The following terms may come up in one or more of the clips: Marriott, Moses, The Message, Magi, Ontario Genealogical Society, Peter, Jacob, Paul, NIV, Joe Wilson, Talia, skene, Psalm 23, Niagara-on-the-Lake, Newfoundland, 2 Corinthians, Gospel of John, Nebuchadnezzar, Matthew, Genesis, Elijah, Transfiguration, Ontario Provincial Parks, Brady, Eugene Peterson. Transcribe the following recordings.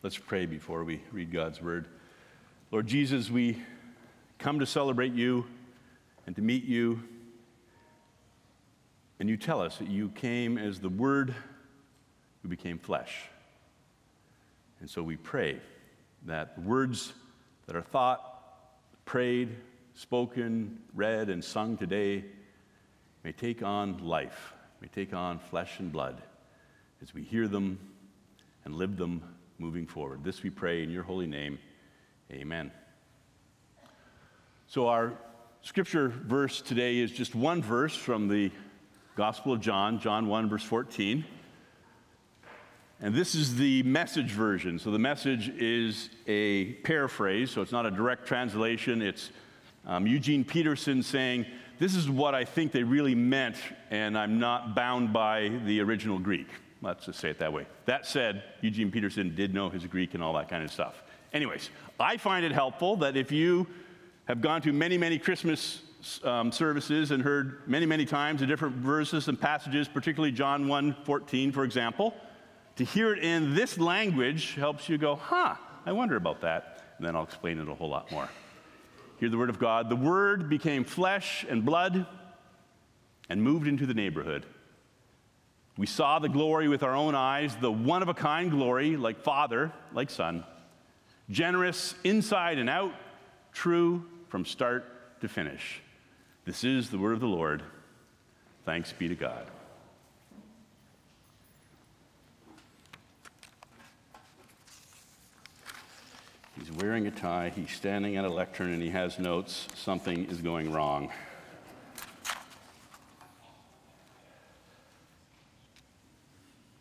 Let's pray before we read God's word. Lord Jesus, we come to celebrate you and to meet you. And you tell us that you came as the Word who became flesh. And so we pray that the words that are thought, prayed, spoken, read, and sung today may take on life, may take on flesh and blood as we hear them and live them moving forward. This we pray in your holy name. Amen. So our scripture verse today is just one verse from the Gospel of John, John 1, verse 14. And this is the Message version. So the Message is a paraphrase, so it's not a direct translation. It's Eugene Peterson saying, this is what I think they really meant, and I'm not bound by the original Greek. Let's just say it that way. That said, Eugene Peterson did know his Greek and all that kind of stuff. Anyways, I find it helpful that if you have gone to many, many Christmas services and heard many, many times the different verses and passages, particularly John 1:14, for example, to hear it in this language helps you go, I wonder about that, and then I'll explain it a whole lot more. Hear the word of God. The word became flesh and blood and moved into the neighborhood. We saw the glory with our own eyes, the one-of-a-kind glory, like Father, like Son, generous inside and out, true from start to finish. This is the word of the Lord. Thanks be to God. He's wearing a tie, he's standing at a lectern, and he has notes. Something is going wrong.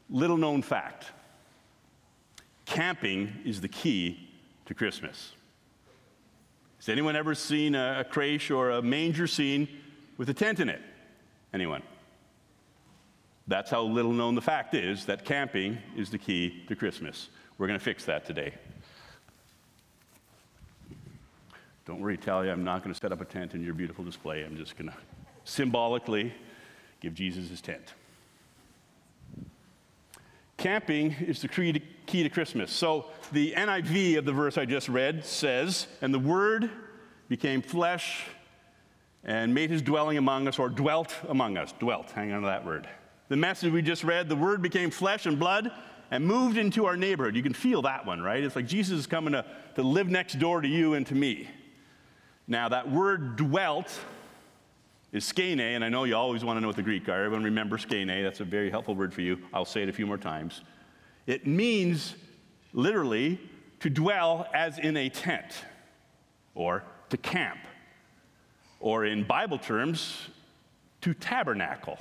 Little known fact. Camping is the key to Christmas. Has anyone ever seen a crèche or a manger scene with a tent in it? Anyone? That's how little known the fact is that camping is the key to Christmas. We're going to fix that today. Don't worry, Talia, I'm not going to set up a tent in your beautiful display. I'm just going to symbolically give Jesus his tent. Camping is the key to Christmas. So the NIV of the verse I just read says, and the Word became flesh and made his dwelling among us, or dwelt among us. Dwelt, hang on to that word. The Message we just read, the Word became flesh and blood and moved into our neighborhood. You can feel that one, right? It's like Jesus is coming to live next door to you and to me. Now, that word dwelt is skene, and I know you always want to know what the Greek are. Everyone remember skene. That's a very helpful word for you. I'll say it a few more times. It means, literally, to dwell as in a tent, or to camp, or in Bible terms, to tabernacle.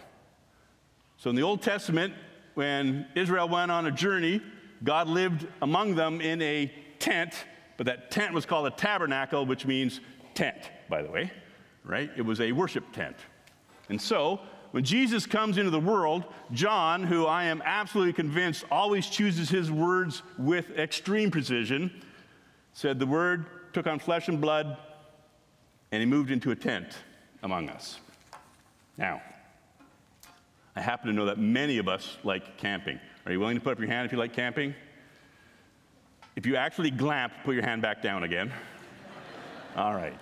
So in the Old Testament, when Israel went on a journey, God lived among them in a tent, but that tent was called a tabernacle, which means tent, by the way, right? It was a worship tent. And so, when Jesus comes into the world, John, who I am absolutely convinced always chooses his words with extreme precision, said the Word took on flesh and blood, and he moved into a tent among us. Now, I happen to know that many of us like camping. Are you willing to put up your hand if you like camping? If you actually glamp, put your hand back down again. All right.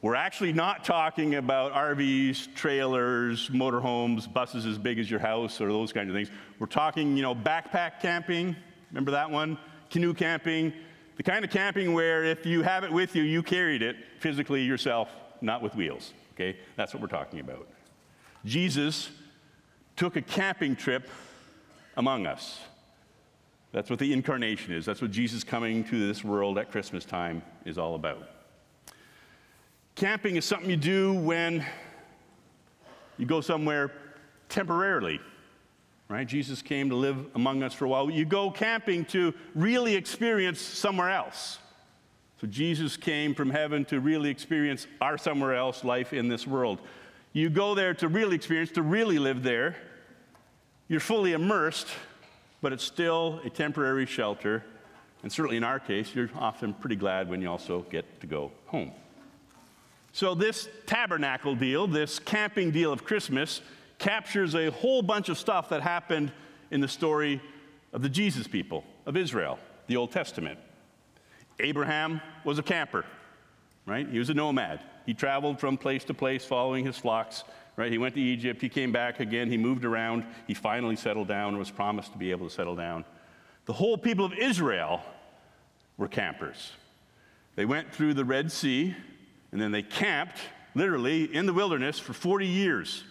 We're actually not talking about RVs, trailers, motorhomes, buses as big as your house, or those kinds of things. We're talking, backpack camping. Remember that one? Canoe camping. The kind of camping where if you have it with you, you carried it physically yourself, not with wheels. Okay? That's what we're talking about. Jesus took a camping trip among us. That's what the incarnation is. That's what Jesus coming to this world at Christmas time is all about. Camping is something you do when you go somewhere temporarily, right? Jesus came to live among us for a while. You go camping to really experience somewhere else. So Jesus came from heaven to really experience our somewhere else life in this world. You go there to really experience, to really live there. You're fully immersed, but it's still a temporary shelter. And certainly in our case, you're often pretty glad when you also get to go home. So this tabernacle deal, this camping deal of Christmas, captures a whole bunch of stuff that happened in the story of the Jesus people, of Israel. the Old Testament. Abraham was a camper, right? He was a nomad. He traveled from place to place following his flocks, right? He went to Egypt, he came back again, he moved around, he finally settled down and was promised to be able to settle down. The whole people of Israel were campers. They went through the Red Sea, and then they camped, literally, in the wilderness for 40 years.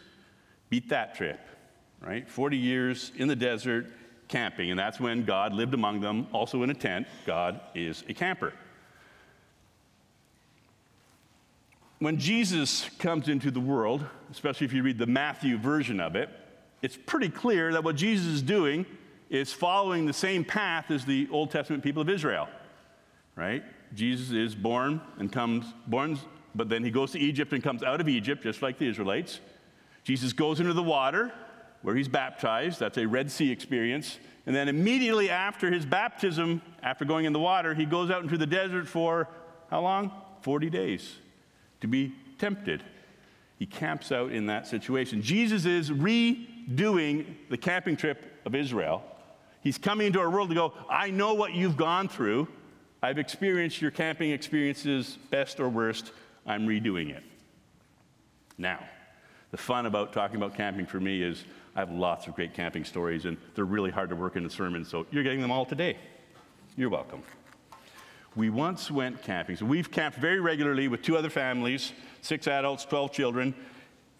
Beat that trip, right? 40 years in the desert, camping, and that's when God lived among them, also in a tent. God is a camper. When Jesus comes into the world, especially if you read the Matthew version of it, it's pretty clear that what Jesus is doing is following the same path as the Old Testament people of Israel, right? Jesus is born, but then he goes to Egypt and comes out of Egypt, just like the Israelites. Jesus goes into the water, where he's baptized. That's a Red Sea experience. And then immediately after his baptism, after going in the water, he goes out into the desert for how long? 40 days to be tempted. He camps out in that situation. Jesus is redoing the camping trip of Israel. He's coming into our world to go, I know what you've gone through. I've experienced your camping experiences, best or worst. I'm redoing it. Now, the fun about talking about camping for me is I have lots of great camping stories, and they're really hard to work into sermons, so you're getting them all today. You're welcome. We once went camping. So we've camped very regularly with two other families, 6 adults, 12 children,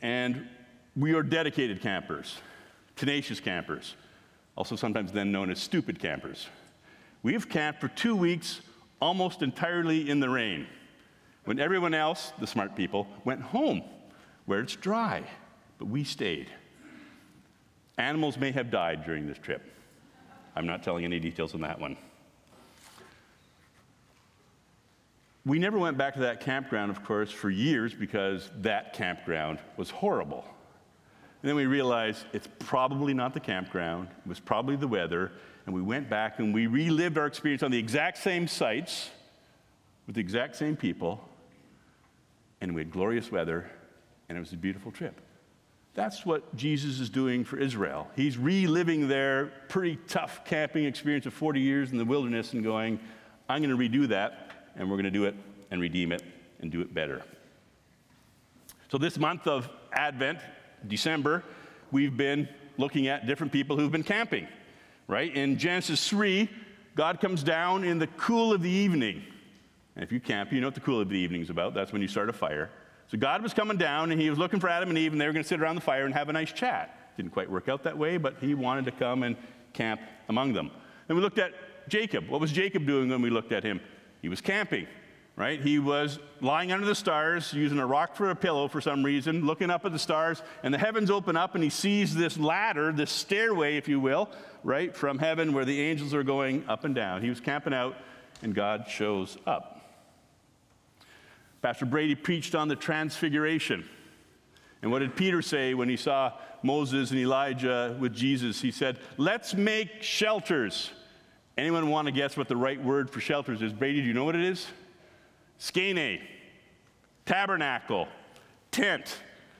and we are dedicated campers, tenacious campers, also sometimes then known as stupid campers. We've camped for 2 weeks almost entirely in the rain, when everyone else, the smart people, went home, where it's dry, but we stayed. Animals may have died during this trip. I'm not telling any details on that one. We never went back to that campground, of course, for years because that campground was horrible. And then we realized it's probably not the campground, it was probably the weather, and we went back and we relived our experience on the exact same sites with the exact same people, and we had glorious weather, and it was a beautiful trip. That's what Jesus is doing for Israel. He's reliving their pretty tough camping experience of 40 years in the wilderness and going, I'm going to redo that, and we're going to do it and redeem it and do it better. So this month of Advent, December, we've been looking at different people who've been camping, right? In Genesis 3, God comes down in the cool of the evening. And if you camp, you know what the cool of the evening is about. That's when you start a fire. So God was coming down, and he was looking for Adam and Eve, and they were going to sit around the fire and have a nice chat. Didn't quite work out that way, but he wanted to come and camp among them. And we looked at Jacob. What was Jacob doing when we looked at him? He was camping, right? He was lying under the stars, using a rock for a pillow for some reason, looking up at the stars, and the heavens open up, and he sees this ladder, this stairway, if you will, right, from heaven where the angels are going up and down. He was camping out, and God shows up. Pastor Brady preached on the Transfiguration. And what did Peter say when he saw Moses and Elijah with Jesus? He said, let's make shelters. Anyone want to guess what the right word for shelters is? Brady, do you know what it is? Skene, tabernacle, tent.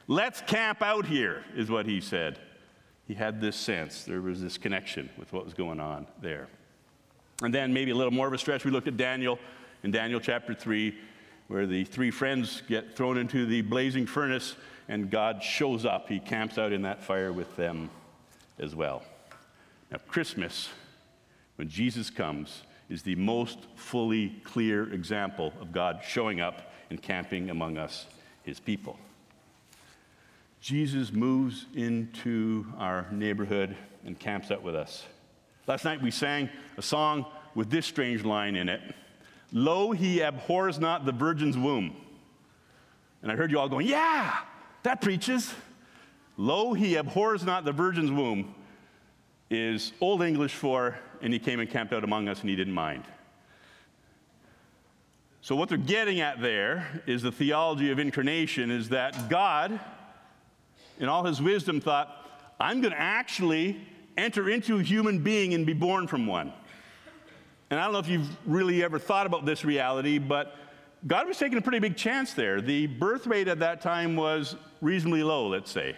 Let's camp out here, is what he said. He had this sense. There was this connection with what was going on there. And then maybe a little more of a stretch, we looked at Daniel in Daniel chapter 3, where the 3 friends get thrown into the blazing furnace, and God shows up. He camps out in that fire with them as well. Now, Christmas, when Jesus comes, is the most fully clear example of God showing up and camping among us, his people. Jesus moves into our neighborhood and camps out with us. Last night we sang a song with this strange line in it. Lo, he abhors not the virgin's womb. And I heard you all going, yeah, that preaches. Lo, he abhors not the virgin's womb is Old English for, and he came and camped out among us, and he didn't mind. So what they're getting at there is the theology of incarnation is that God, in all his wisdom, thought, I'm going to actually enter into a human being and be born from one. And I don't know if you've really ever thought about this reality, but God was taking a pretty big chance there. The birth rate at that time was reasonably low, let's say.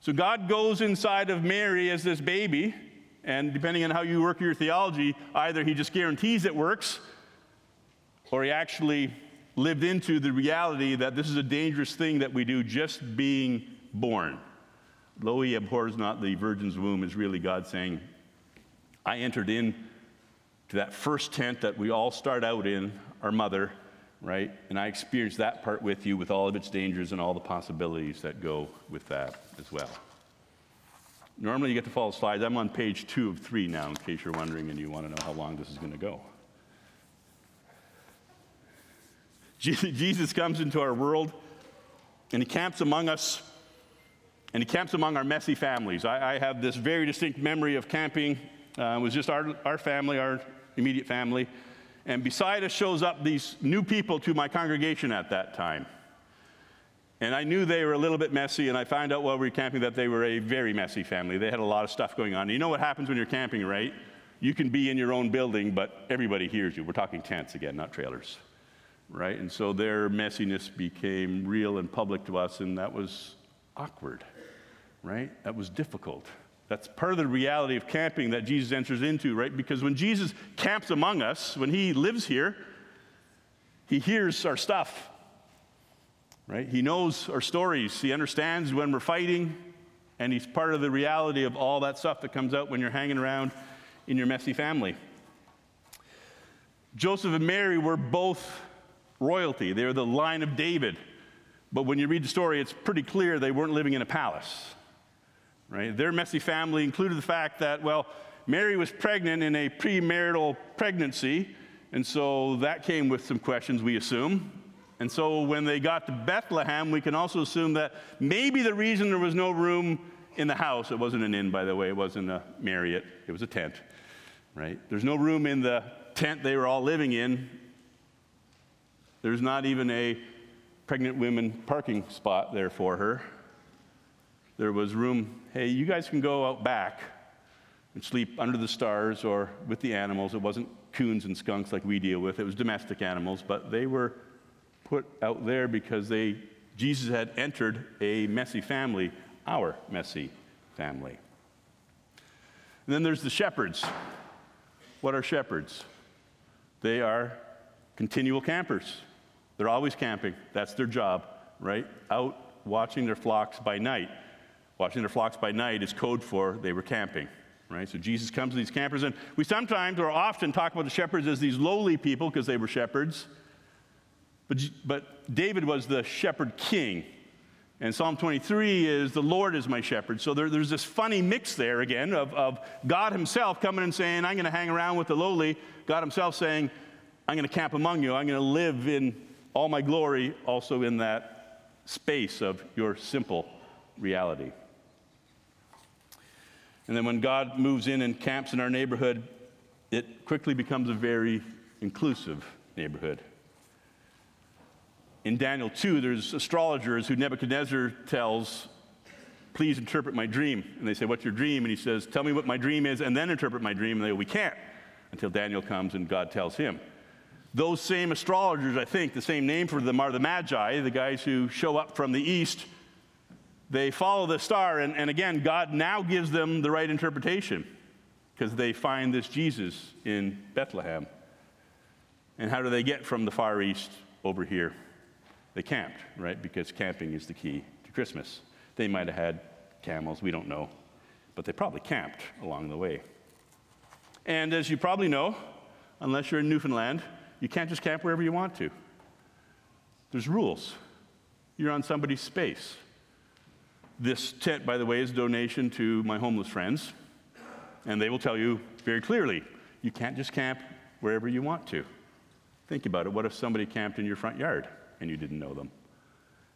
So God goes inside of Mary as this baby, And depending on how you work your theology, either he just guarantees it works, or he actually lived into the reality that this is a dangerous thing that we do just being born. Lo, he abhors not the virgin's womb is really God saying, I entered in to that first tent that we all start out in, our mother, right? And I experienced that part with you with all of its dangers and all the possibilities that go with that as well. Normally you get to follow slides. I'm on page 2 of 3 now, in case you're wondering and you want to know how long this is going to go. Jesus comes into our world and he camps among us, and he camps among our messy families. I have this very distinct memory of camping. It was just our family, our immediate family. And beside us shows up these new people to my congregation at that time. And I knew they were a little bit messy, and I found out while we were camping that they were a very messy family. They had a lot of stuff going on. You know what happens when you're camping, right? You can be in your own building, but everybody hears you. We're talking tents again, not trailers, right? And so their messiness became real and public to us, and that was awkward, right? That was difficult. That's part of the reality of camping that Jesus enters into, right? Because when Jesus camps among us, when he lives here, he hears our stuff, right? He knows our stories. He understands when we're fighting, and he's part of the reality of all that stuff that comes out when you're hanging around in your messy family. Joseph and Mary were both royalty. They were the line of David. But when you read the story, it's pretty clear they weren't living in a palace, right? Their messy family included the fact that, well, Mary was pregnant in a premarital pregnancy, and so that came with some questions, we assume. And so when they got to Bethlehem, we can also assume that maybe the reason there was no room in the house, it wasn't an inn, by the way, it wasn't a Marriott, it was a tent, right? There's no room in the tent they were all living in. There's not even a pregnant women parking spot there for her. There was room, hey, you guys can go out back and sleep under the stars or with the animals. It wasn't coons and skunks like we deal with. It was domestic animals, but they were put out there because Jesus had entered a messy family, our messy family. And then there's the shepherds. What are shepherds? They are continual campers. They're always camping. That's their job, right? Out watching their flocks by night. Watching their flocks by night is code for they were camping, right? So Jesus comes to these campers, and we sometimes or often talk about the shepherds as these lowly people because they were shepherds. But David was the shepherd king, and Psalm 23 is the Lord is my shepherd. So there's this funny mix there again of God himself coming and saying, I'm going to hang around with the lowly. God himself saying, I'm going to camp among you. I'm going to live in all my glory also in that space of your simple reality. And then when God moves in and camps in our neighborhood, it quickly becomes a very inclusive neighborhood. In Daniel 2, there's astrologers who Nebuchadnezzar tells, please interpret my dream. And they say, what's your dream? And he says, tell me what my dream is and then interpret my dream. And they go, we can't, until Daniel comes and God tells him. Those same astrologers, I think, the same name for them are the Magi, the guys who show up from the east. They follow the star, and again, God now gives them the right interpretation because they find this Jesus in Bethlehem. And how do they get from the Far East over here? They camped, right? Because camping is the key to Christmas. They might have had camels, we don't know, but they probably camped along the way. And as you probably know, unless you're in Newfoundland, you can't just camp wherever you want to. There's rules. You're on somebody's space. This tent, by the way, is a donation to my homeless friends, and they will tell you very clearly, you can't just camp wherever you want to. Think about it. What if somebody camped in your front yard and you didn't know them?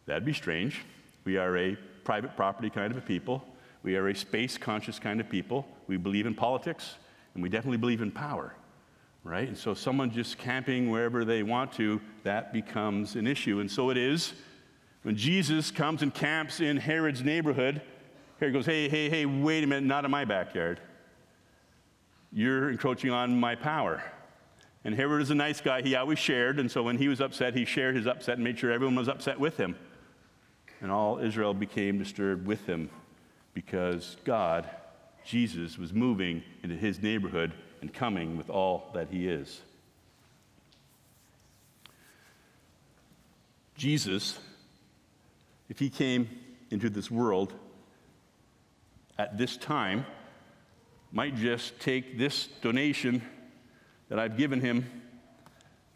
That'd be strange. We are a private property kind of a people. We are a space-conscious kind of people. We believe in politics, and we definitely believe in power. Right? And so someone just camping wherever they want to, that becomes an issue. And so it is when Jesus comes and camps in Herod's neighborhood. Herod goes, hey, wait a minute, not in my backyard. You're encroaching on my power. And Herod is a nice guy. He always shared. And so when he was upset, he shared his upset and made sure everyone was upset with him. And all Israel became disturbed with him because God Jesus was moving into his neighborhood and coming with all that he is. Jesus, if he came into this world at this time, might just take this donation that I've given him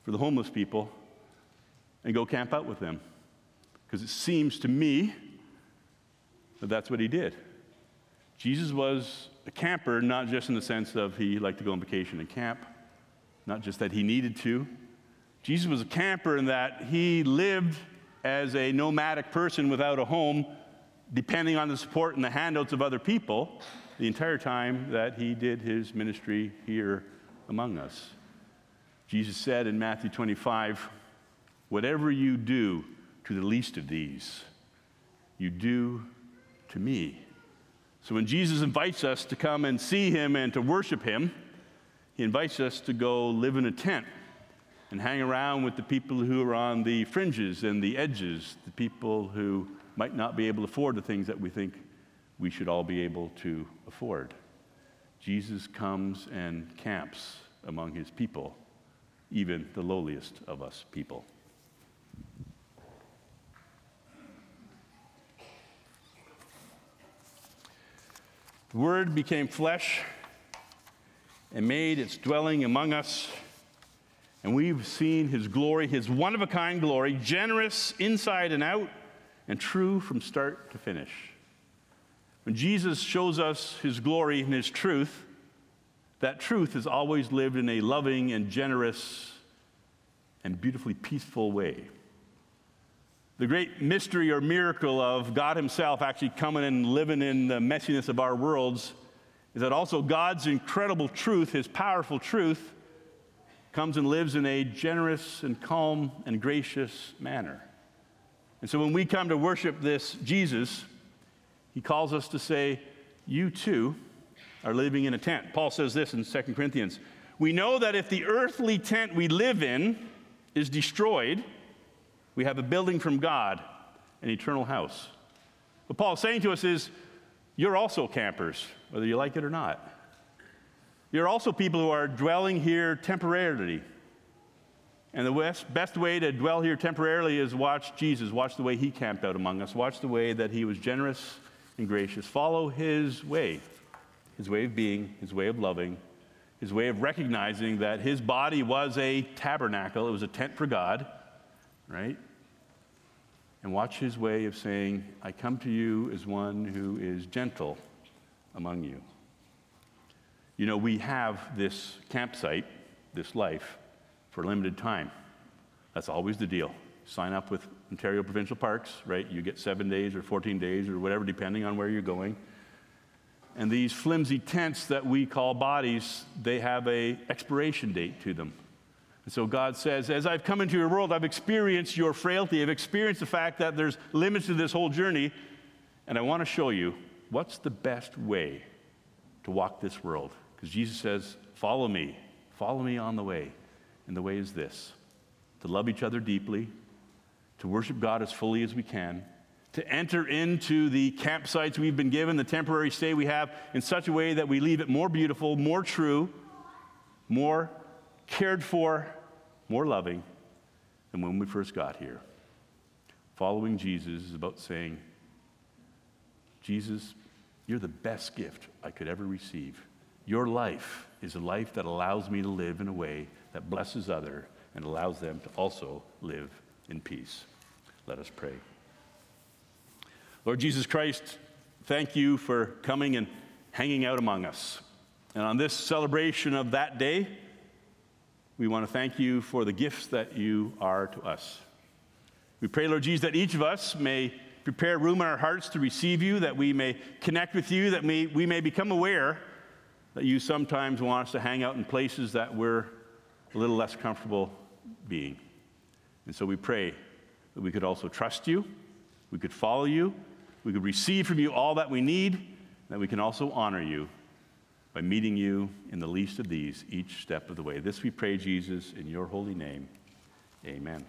for the homeless people and go camp out with them. Because it seems to me that that's what he did. Jesus was a camper, not just in the sense of he liked to go on vacation and camp, not just that he needed to. Jesus was a camper in that he lived as a nomadic person without a home, depending on the support and the handouts of other people the entire time that he did his ministry here among us. Jesus said in Matthew 25, "Whatever you do to the least of these, you do to me." So when Jesus invites us to come and see him and to worship him, he invites us to go live in a tent and hang around with the people who are on the fringes and the edges, the people who might not be able to afford the things that we think we should all be able to afford. Jesus comes and camps among his people, even the lowliest of us people. The Word became flesh and made its dwelling among us, and we've seen his glory, his one-of-a-kind glory, generous inside and out, and true from start to finish. When Jesus shows us his glory and his truth, that truth is always lived in a loving and generous and beautifully peaceful way. The great mystery or miracle of God himself actually coming and living in the messiness of our worlds is that also God's incredible truth, his powerful truth, comes and lives in a generous and calm and gracious manner. And so when we come to worship this Jesus, he calls us to say, you too are living in a tent. Paul says this in 2 Corinthians. We know that if the earthly tent we live in is destroyed, we have a building from God, an eternal house. What Paul is saying to us is, you're also campers, whether you like it or not. You're also people who are dwelling here temporarily. And the best way to dwell here temporarily is watch Jesus, watch the way he camped out among us, watch the way that he was generous and gracious. Follow his way of being, his way of loving, his way of recognizing that his body was a tabernacle, it was a tent for God, right? And watch his way of saying, I come to you as one who is gentle among you. You know, we have this campsite, this life, for a limited time. That's always the deal. Sign up with Ontario Provincial Parks, right? You get 7 days or 14 days or whatever, depending on where you're going. And these flimsy tents that we call bodies, they have an expiration date to them. And so God says, as I've come into your world, I've experienced your frailty. I've experienced the fact that there's limits to this whole journey. And I want to show you what's the best way to walk this world. Because Jesus says, follow me on the way. And the way is this, to love each other deeply, to worship God as fully as we can, to enter into the campsites we've been given, the temporary stay we have, in such a way that we leave it more beautiful, more true, more cared for, more loving than when we first got here. Following Jesus is about saying, Jesus, you're the best gift I could ever receive. Your life is a life that allows me to live in a way that blesses others and allows them to also live in peace. Let us pray. Lord Jesus Christ, thank you for coming and hanging out among us. And on this celebration of that day, we want to thank you for the gifts that you are to us. We pray, Lord Jesus, that each of us may prepare room in our hearts to receive you, that we may connect with you, that we may become aware that you sometimes want us to hang out in places that we're a little less comfortable being. And so we pray that we could also trust you, we could follow you, we could receive from you all that we need, and that we can also honor you by meeting you in the least of these each step of the way. This we pray, Jesus, in your holy name. Amen.